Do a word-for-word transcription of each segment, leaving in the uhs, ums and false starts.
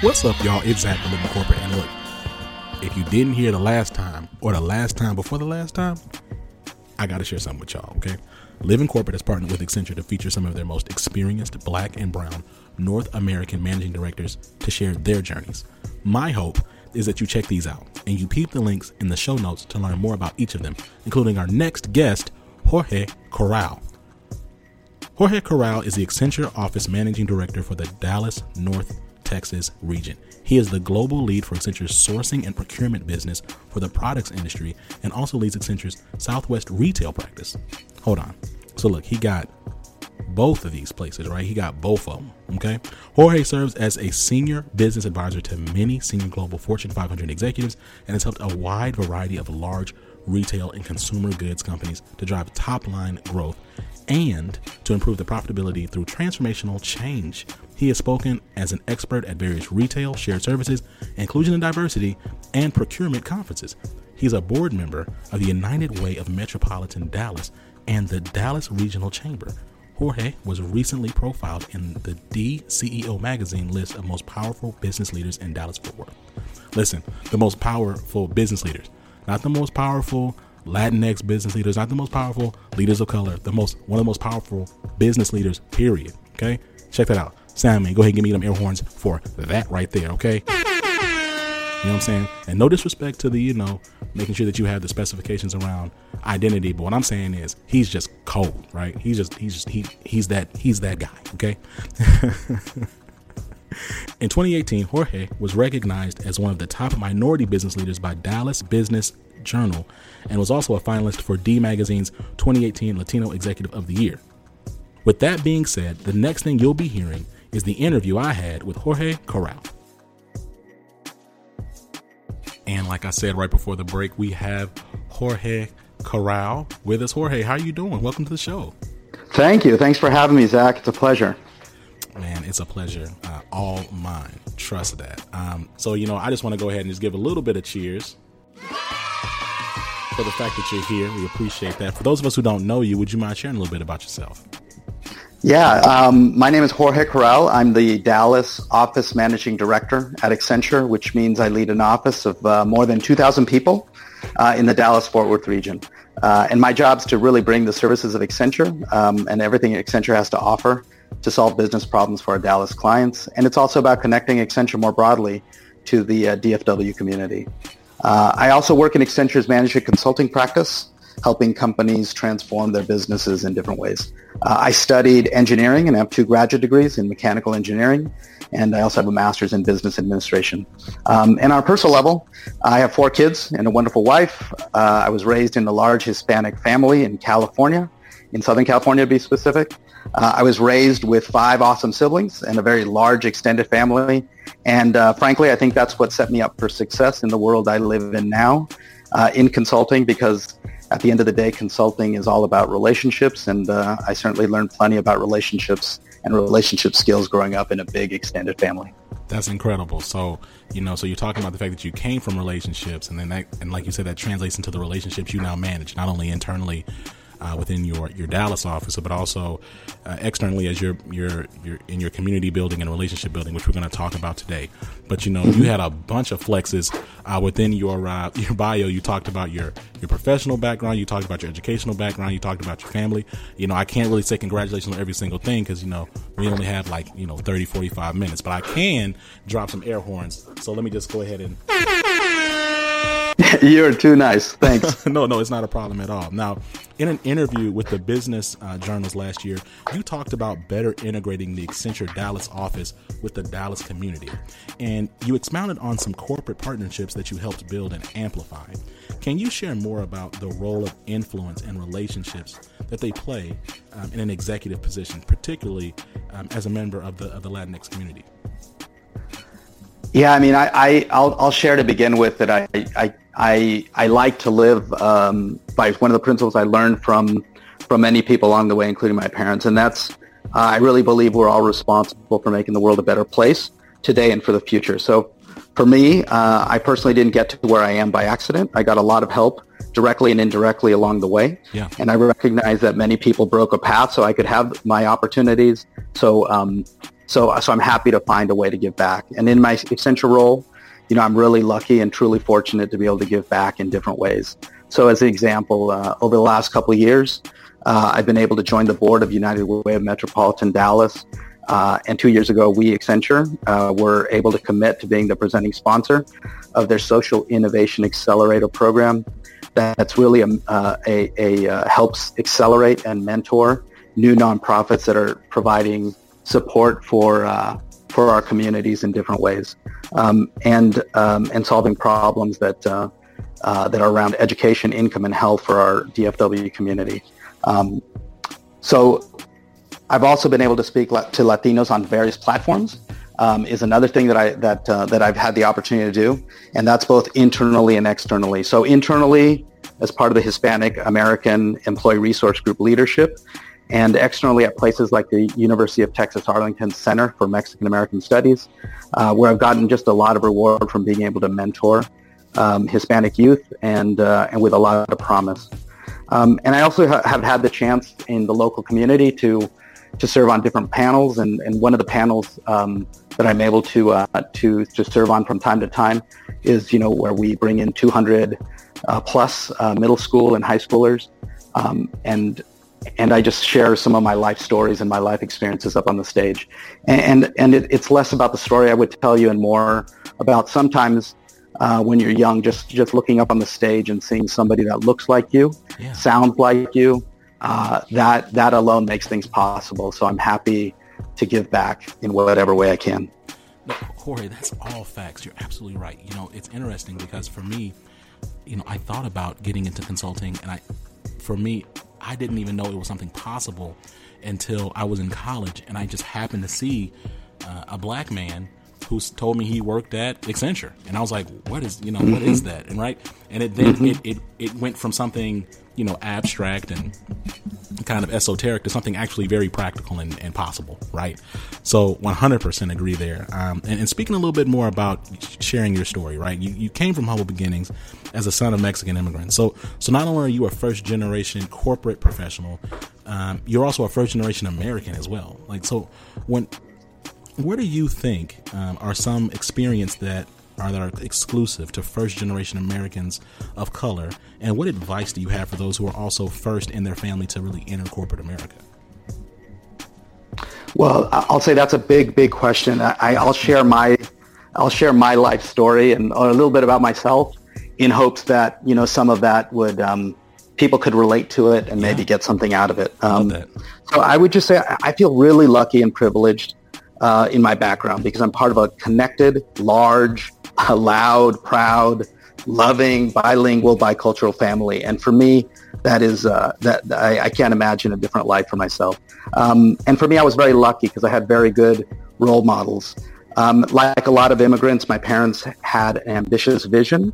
What's up, y'all? It's Zach from Living Corporate. And look, if you didn't hear the last time or the last time before the last time, I got to share something with y'all, okay? Living Corporate has partnered with Accenture to feature some of their most experienced black and brown North American managing directors to share their journeys. My hope is that you check these out and you peep the links in the show notes to learn more about each of them, including our next guest, Jorge Corral. Jorge Corral is the Accenture Office Managing Director for the Dallas, North Texas region. He is the global lead for Accenture's sourcing and procurement business for the products industry and also leads Accenture's Southwest retail practice. Hold on. So look, he got both of these places, right? He got both of them, okay? Jorge serves as a senior business advisor to many senior global Fortune five hundred executives and has helped a wide variety of large retail and consumer goods companies to drive top-line growth and to improve the profitability through transformational change. He has spoken as an expert at various retail, shared services, inclusion and diversity, and procurement conferences. He's a board member of the United Way of Metropolitan Dallas and the Dallas Regional Chamber. Jorge was recently profiled in the D C E O magazine list of most powerful business leaders in Dallas-Fort Worth. Listen, the most powerful business leaders, not the most powerful Latinx business leaders, not the most powerful leaders of color, the most one of the most powerful business leaders, period. Okay, check that out. Sammy, go ahead and give me them air horns for that right there, okay? You know what I'm saying? And no disrespect to the, you know, making sure that you have the specifications around identity, but what I'm saying is he's just cold, right? He's just, he's just, he, he's that, he's that guy, okay? In twenty eighteen, Jorge was recognized as one of the top minority business leaders by Dallas Business Journal and was also a finalist for D Magazine's twenty eighteen Latino Executive of the Year. With that being said, the next thing you'll be hearing is the interview I had with Jorge Corral. And like I said right before the break, we have Jorge Corral with us. Jorge, how are you doing? Welcome to the show. Thank you. Thanks for having me, Zach. It's a pleasure. Man, it's a pleasure. Uh, all mine. Trust that. Um, so, you know, I just want to go ahead and just give a little bit of cheers for the fact that you're here. We appreciate that. For those of us who don't know you, would you mind sharing a little bit about yourself? Yeah, um, my name is Jorge Corral. I'm the Dallas Office Managing Director at Accenture, which means I lead an office of uh, more than two thousand people uh, in the Dallas-Fort Worth region. Uh, and my job is to really bring the services of Accenture um, and everything Accenture has to offer to solve business problems for our Dallas clients. And it's also about connecting Accenture more broadly to the uh, D F W community. Uh, I also work in Accenture's management consulting practice, helping companies transform their businesses in different ways. Uh, I studied engineering and have two graduate degrees in mechanical engineering, and I also have a master's in business administration. Um, and on a personal level, I have four kids and a wonderful wife. Uh, I was raised in a large Hispanic family in California, in Southern California to be specific. Uh, I was raised with five awesome siblings and a very large extended family. And uh, frankly, I think that's what set me up for success in the world I live in now, uh, in consulting, because at the end of the day, consulting is all about relationships, and uh, I certainly learned plenty about relationships and relationship skills growing up in a big extended family. That's incredible. So, you know, so you're talking about the fact that you came from relationships, and then that, and like you said, that translates into the relationships you now manage, not only internally uh, within your, your Dallas office, but also uh, externally as you're, you're, you're in your community building and relationship building, which we're going to talk about today. But, you know, you had a bunch of flexes uh, within your uh, your bio. You talked about your your professional background, you talked about your educational background, you talked about your family. You know, I can't really say congratulations on every single thing because, you know, we only have like, you know, thirty, forty-five minutes, but I can drop some air horns. So let me just go ahead and. You're too nice. Thanks. no, no, it's not a problem at all. Now, in an interview with the business uh, journals last year, you talked about better integrating the Accenture Dallas office with the Dallas community. And you expounded on some corporate partnerships that you helped build and amplify. Can you share more about the role of influence and relationships that they play um, in an executive position, particularly um, as a member of the of the Latinx community? Yeah, I mean, I, I I'll, I'll share to begin with that I I I, I like to live um, by one of the principles I learned from from many people along the way, including my parents, and that's uh, I really believe we're all responsible for making the world a better place today and for the future. So, for me, uh, I personally didn't get to where I am by accident. I got a lot of help directly and indirectly along the way, yeah. And I recognize that many people broke a path so I could have my opportunities So, um, so, so I'm happy to find a way to give back. And in my Accenture role, you know, I'm really lucky and truly fortunate to be able to give back in different ways. So as an example, uh, over the last couple of years, uh, I've been able to join the board of United Way of Metropolitan Dallas. Uh, and two years ago, we, Accenture, uh, were able to commit to being the presenting sponsor of their Social Innovation Accelerator program. That's really a, uh, a, a uh, helps accelerate and mentor new nonprofits that are providing support for uh, for our communities in different ways, um, and um, and solving problems that uh, uh, that are around education, income, and health for our D F W community. Um, so, I've also been able to speak la- to Latinos on various platforms. Um, is another thing that I that uh, that I've had the opportunity to do, and that's both internally and externally. So internally, as part of the Hispanic American Employee Resource Group leadership. And externally at places like the University of Texas Arlington Center for Mexican American Studies, uh, where I've gotten just a lot of reward from being able to mentor um, Hispanic youth and uh, and with a lot of promise. Um, and I also ha- have had the chance in the local community to to serve on different panels. And, and one of the panels um, that I'm able to uh, to to serve on from time to time is, you know, where we bring in two hundred uh, plus uh, middle school and high schoolers, um, and And I just share some of my life stories and my life experiences up on the stage. And and, and it, it's less about the story I would tell you and more about sometimes uh, when you're young, just, just looking up on the stage and seeing somebody that looks like you, yeah. sounds like you, uh, that, that alone makes things possible. So I'm happy to give back in whatever way I can. Look, Jorge, that's all facts. You're absolutely right. You know, it's interesting because for me, you know, I thought about getting into consulting and I, for me, I didn't even know it was something possible until I was in college, and I just happened to see uh, a black man who told me he worked at Accenture, and I was like, "What is you know mm-hmm. what is that?" And right, and it then mm-hmm. it, it it went from something you know abstract and kind of esoteric to something actually very practical and, and possible, right? So one hundred percent agree there. Um, and, and speaking a little bit more about sharing your story, right? You, you came from humble beginnings as a son of Mexican immigrants. So, so not only are you a first generation corporate professional, um, you're also a first generation American as well. Like, so when, where do you think um, are some experience that are that are exclusive to first generation Americans of color? And what advice do you have for those who are also first in their family to really enter corporate America? Well, I'll say that's a big, big question. I, I'll share my, I'll share my life story and a little bit about myself in hopes that, you know, some of that would, um, people could relate to it and yeah. maybe get something out of it. Um, I so I would just say I feel really lucky and privileged uh, in my background because I'm part of a connected, large, a loud, proud, loving, bilingual, bicultural family. And for me, that is, uh, that I, I can't imagine a different life for myself. Um, and for me, I was very lucky because I had very good role models. Um, like a lot of immigrants, my parents had an ambitious vision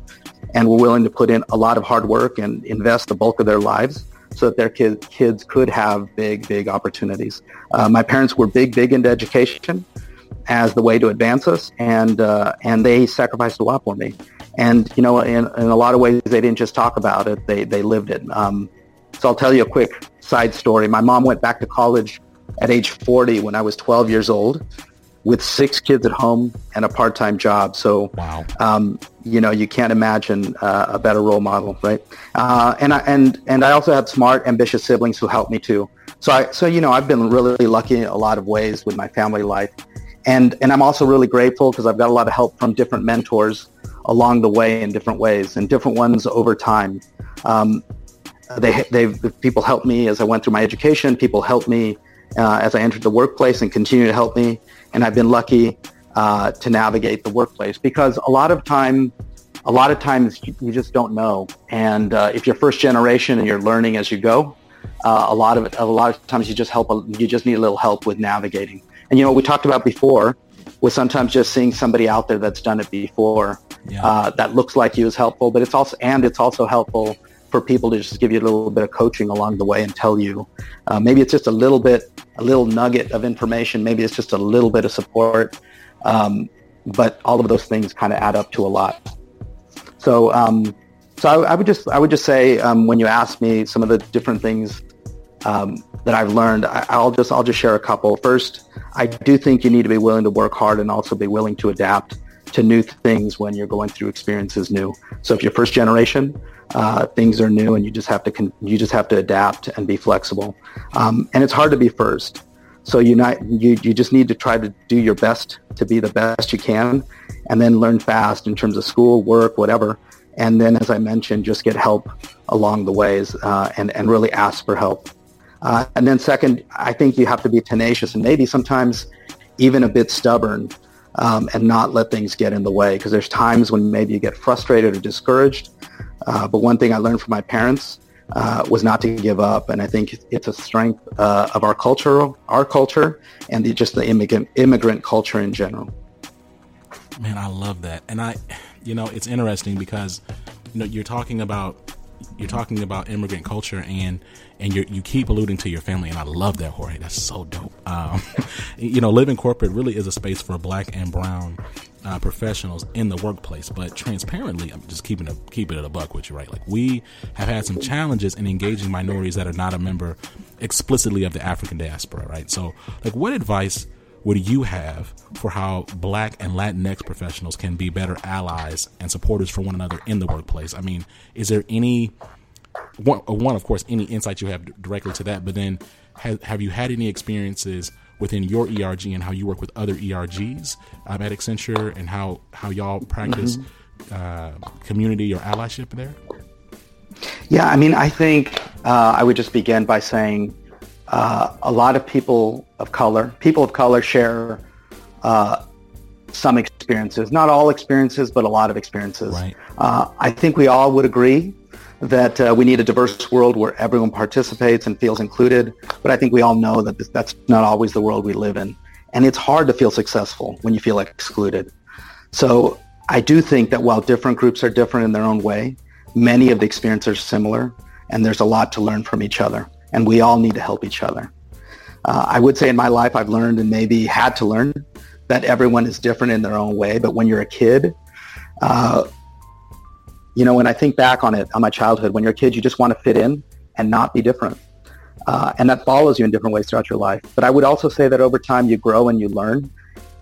and were willing to put in a lot of hard work and invest the bulk of their lives so that their kids, kids could have big, big opportunities. Uh, my parents were big, big into education as the way to advance us, and uh, and they sacrificed a lot for me. And, you know, in, in a lot of ways, they didn't just talk about it, they they lived it. Um, so I'll tell you a quick side story. My mom went back to college at age forty when I was twelve years old with six kids at home and a part-time job. So, wow. um, you know, you can't imagine uh, a better role model, right? Uh, and, I, and, and I also had smart, ambitious siblings who helped me too. So, I, so you know, I've been really lucky in a lot of ways with my family life. And and I'm also really grateful because I've got a lot of help from different mentors along the way in different ways and different ones over time. Um, they they've people helped me as I went through my education. People helped me uh, as I entered the workplace and continue to help me. And I've been lucky uh, to navigate the workplace because a lot of time, a lot of times you just don't know. And uh, if you're first generation and you're learning as you go, uh, a lot of it, a lot of times you just help. You just need a little help with navigating. And, you know, what we talked about before was sometimes just seeing somebody out there that's done it before yeah. uh, that looks like you is helpful. But it's also and it's also helpful for people to just give you a little bit of coaching along the way and tell you uh, maybe it's just a little bit, a little nugget of information. Maybe it's just a little bit of support. Um, but all of those things kind of add up to a lot. So um, so I, I would just I would just say um, when you ask me some of the different things um, that I've learned. I'll just I'll just share a couple. First, I do think you need to be willing to work hard and also be willing to adapt to new things when you're going through experiences new. So if you're first generation, uh, things are new, and you just have to con- you just have to adapt and be flexible. Um, and it's hard to be first. So you not, you you just need to try to do your best to be the best you can, and then learn fast in terms of school, work, whatever. And then, as I mentioned, just get help along the ways uh, and, and really ask for help. Uh, and then second, I think you have to be tenacious and maybe sometimes even a bit stubborn um, and not let things get in the way, because there's times when maybe you get frustrated or discouraged. Uh, but one thing I learned from my parents uh, was not to give up. And I think it's a strength uh, of our culture, our culture and the, just the immigrant, immigrant culture in general. Man, I love that. And I... You know, it's interesting because, you know, you're talking about you're talking about immigrant culture and and you you keep alluding to your family. And I love that, Jorge. That's so dope. Um, you know, Living Corporate really is a space for black and brown uh, professionals in the workplace. But transparently, I'm just keeping it keeping it a buck with you. Right. Like, we have had some challenges in engaging minorities that are not a member explicitly of the African diaspora. Right. So, like, what advice would you have for how black and Latinx professionals can be better allies and supporters for one another in the workplace? I mean, is there any one, one of course, any insight you have directly to that? But then have, have you had any experiences within your E R G and how you work with other E R Gs um, at Accenture, and how, how y'all practice mm-hmm. uh, community or allyship there? Yeah, I mean, I think uh, I would just begin by saying, Uh, a lot of people of color, people of color share uh, some experiences, not all experiences, but a lot of experiences. Right. Uh, I think we all would agree that uh, we need a diverse world where everyone participates and feels included. But I think we all know that this, that's not always the world we live in. And it's hard to feel successful when you feel excluded. So I do think that while different groups are different in their own way, many of the experiences are similar, and there's a lot to learn from each other. And we all need to help each other. Uh, I would say in my life, I've learned and maybe had to learn that everyone is different in their own way. But when you're a kid, uh, you know, when I think back on it, on my childhood, when you're a kid, you just want to fit in and not be different. Uh, and that follows you in different ways throughout your life. But I would also say that over time, you grow and you learn.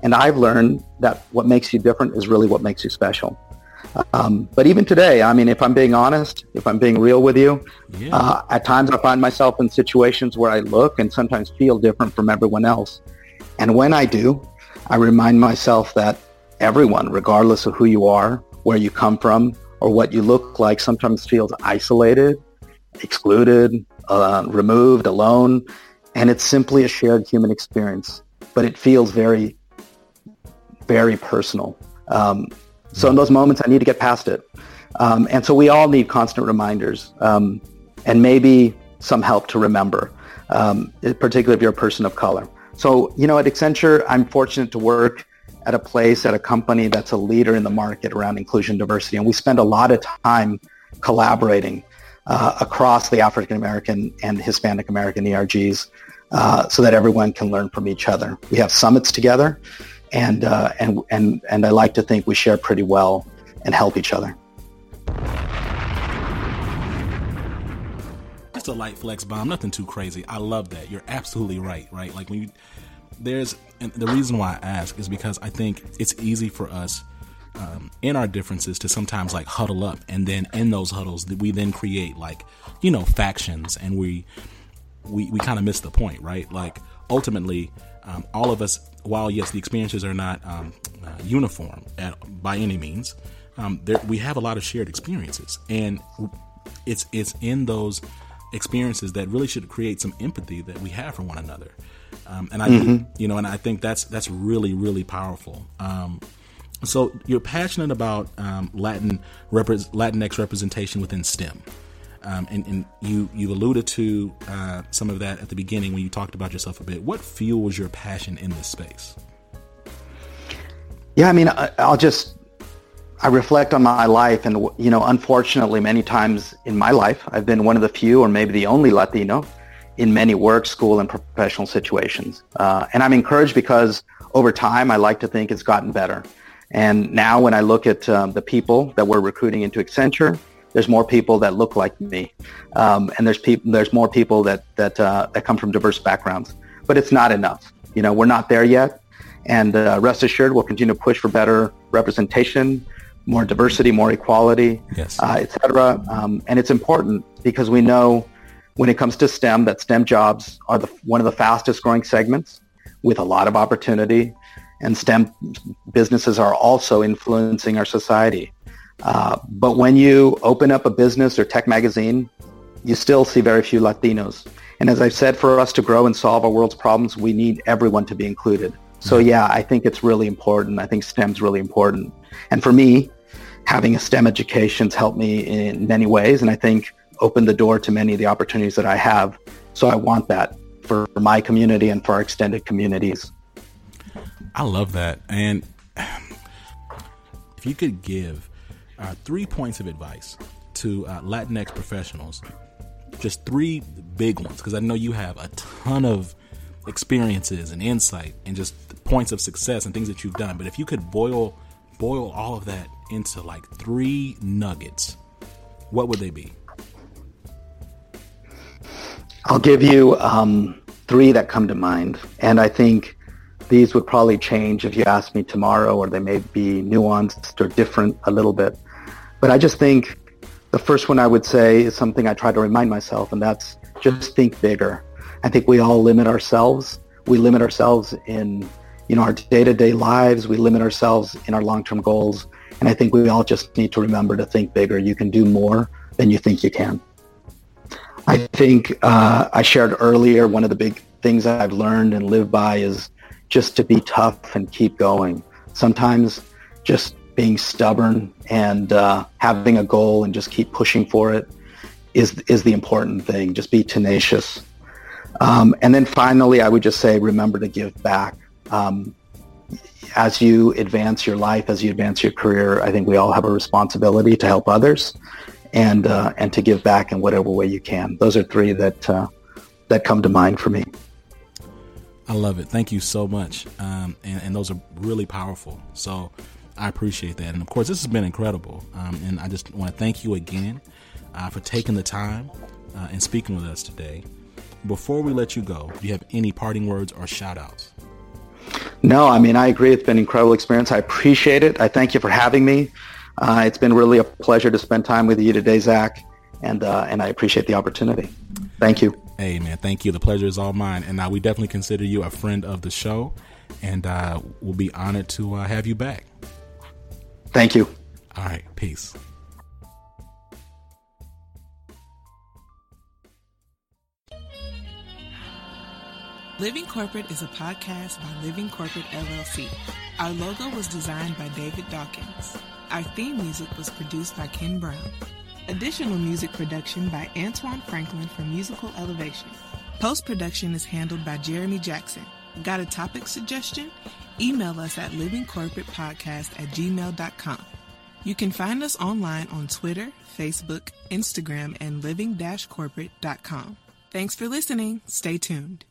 And I've learned that what makes you different is really what makes you special. Um, but even today, I mean, if I'm being honest, if I'm being real with you, yeah. uh, at times I find myself in situations where I look and sometimes feel different from everyone else. And when I do, I remind myself that everyone, regardless of who you are, where you come from, or what you look like, sometimes feels isolated, excluded, uh, removed, alone. And it's simply a shared human experience, but it feels very, very personal. Um, So in those moments, I need to get past it. Um, and so we all need constant reminders um, and maybe some help to remember, um, particularly if you're a person of color. So, you know, at Accenture, I'm fortunate to work at a place, at a company that's a leader in the market around inclusion and diversity. And we spend a lot of time collaborating uh, across the African-American and Hispanic-American E R Gs uh, so that everyone can learn from each other. We have summits together. And, uh, and and and I like to think we share pretty well and help each other. Just a light flex bomb, nothing too crazy. I love that. You're absolutely right, right? Like, when you, there's, and the reason why I ask is because I think it's easy for us um, in our differences to sometimes like huddle up, and then in those huddles we then create like, you know, factions, and we we we kind of miss the point, right? Like, ultimately, um, all of us, while, yes, the experiences are not um, uh, uniform at, by any means, um, there, we have a lot of shared experiences. And it's it's in those experiences that really should create some empathy that we have for one another. Um, and I mm-hmm. think, you know, and I think that's that's really, really powerful. Um, so you're passionate about um, Latin rep- Latinx representation within STEM. Um, and, and you, you alluded to uh, some of that at the beginning when you talked about yourself a bit. What fuels your passion in this space? Yeah, I mean, I, I'll just, I reflect on my life, and, you know, unfortunately, many times in my life, I've been one of the few or maybe the only Latino in many work, school, and professional situations. Uh, and I'm encouraged because over time, I like to think it's gotten better. And now when I look at um, the people that we're recruiting into Accenture, there's more people that look like me, um, and there's people there's more people that that uh, that come from diverse backgrounds. But it's not enough. You know, we're not there yet. And uh, rest assured, we'll continue to push for better representation, more diversity, more equality, yes. uh, et cetera. Um, and it's important because we know when it comes to STEM, that STEM jobs are the, one of the fastest growing segments with a lot of opportunity. And STEM businesses are also influencing our society. Uh, but when you open up a business or tech magazine, you still see very few Latinos. And as I've said, for us to grow and solve our world's problems, we need everyone to be included. So yeah, I think it's really important. I think STEM's really important. And for me, having a STEM education's helped me in many ways, and I think opened the door to many of the opportunities that I have. So I want that for my community and for our extended communities. I love that. And if you could give uh, three points of advice to uh, Latinx professionals, just three big ones, because I know you have a ton of experiences and insight and just points of success and things that you've done. But if you could boil boil all of that into like three nuggets, what would they be? I'll give you um, three that come to mind. And I think these would probably change if you asked me tomorrow, or they may be nuanced or different a little bit. But I just think the first one I would say is something I try to remind myself, and that's just think bigger. I think we all limit ourselves. We limit ourselves in, you know, our day-to-day lives. We limit ourselves in our long-term goals. And I think we all just need to remember to think bigger. You can do more than you think you can. I think uh, I shared earlier, one of the big things that I've learned and lived by is just to be tough and keep going. Sometimes just being stubborn and uh, having a goal and just keep pushing for it is is the important thing. Just be tenacious. Um, and then finally, I would just say, remember to give back. Um, as you advance your life, as you advance your career, I think we all have a responsibility to help others and uh, and to give back in whatever way you can. Those are three that uh, that come to mind for me. I love it. Thank you so much. Um, and, and those are really powerful. So I appreciate that. And of course, this has been incredible. Um, and I just want to thank you again uh, for taking the time uh, and speaking with us today. Before we let you go, do you have any parting words or shout outs? No, I mean, I agree. It's been an incredible experience. I appreciate it. I thank you for having me. Uh, it's been really a pleasure to spend time with you today, Zach. And, uh, and I appreciate the opportunity. Thank you. Hey, man, thank you. The pleasure is all mine. And uh, we definitely consider you a friend of the show. And uh, we'll be honored to uh, have you back. Thank you. All right. Peace. Living Corporate is a podcast by Living Corporate L L C. Our logo was designed by David Dawkins. Our theme music was produced by Ken Brown. Additional music production by Antoine Franklin for Musical Elevation. Post-production is handled by Jeremy Jackson. Got a topic suggestion? Email us at living corporate podcast at gmail dot com. You can find us online on Twitter, Facebook, Instagram, and living dash corporate dot com. Thanks for listening. Stay tuned.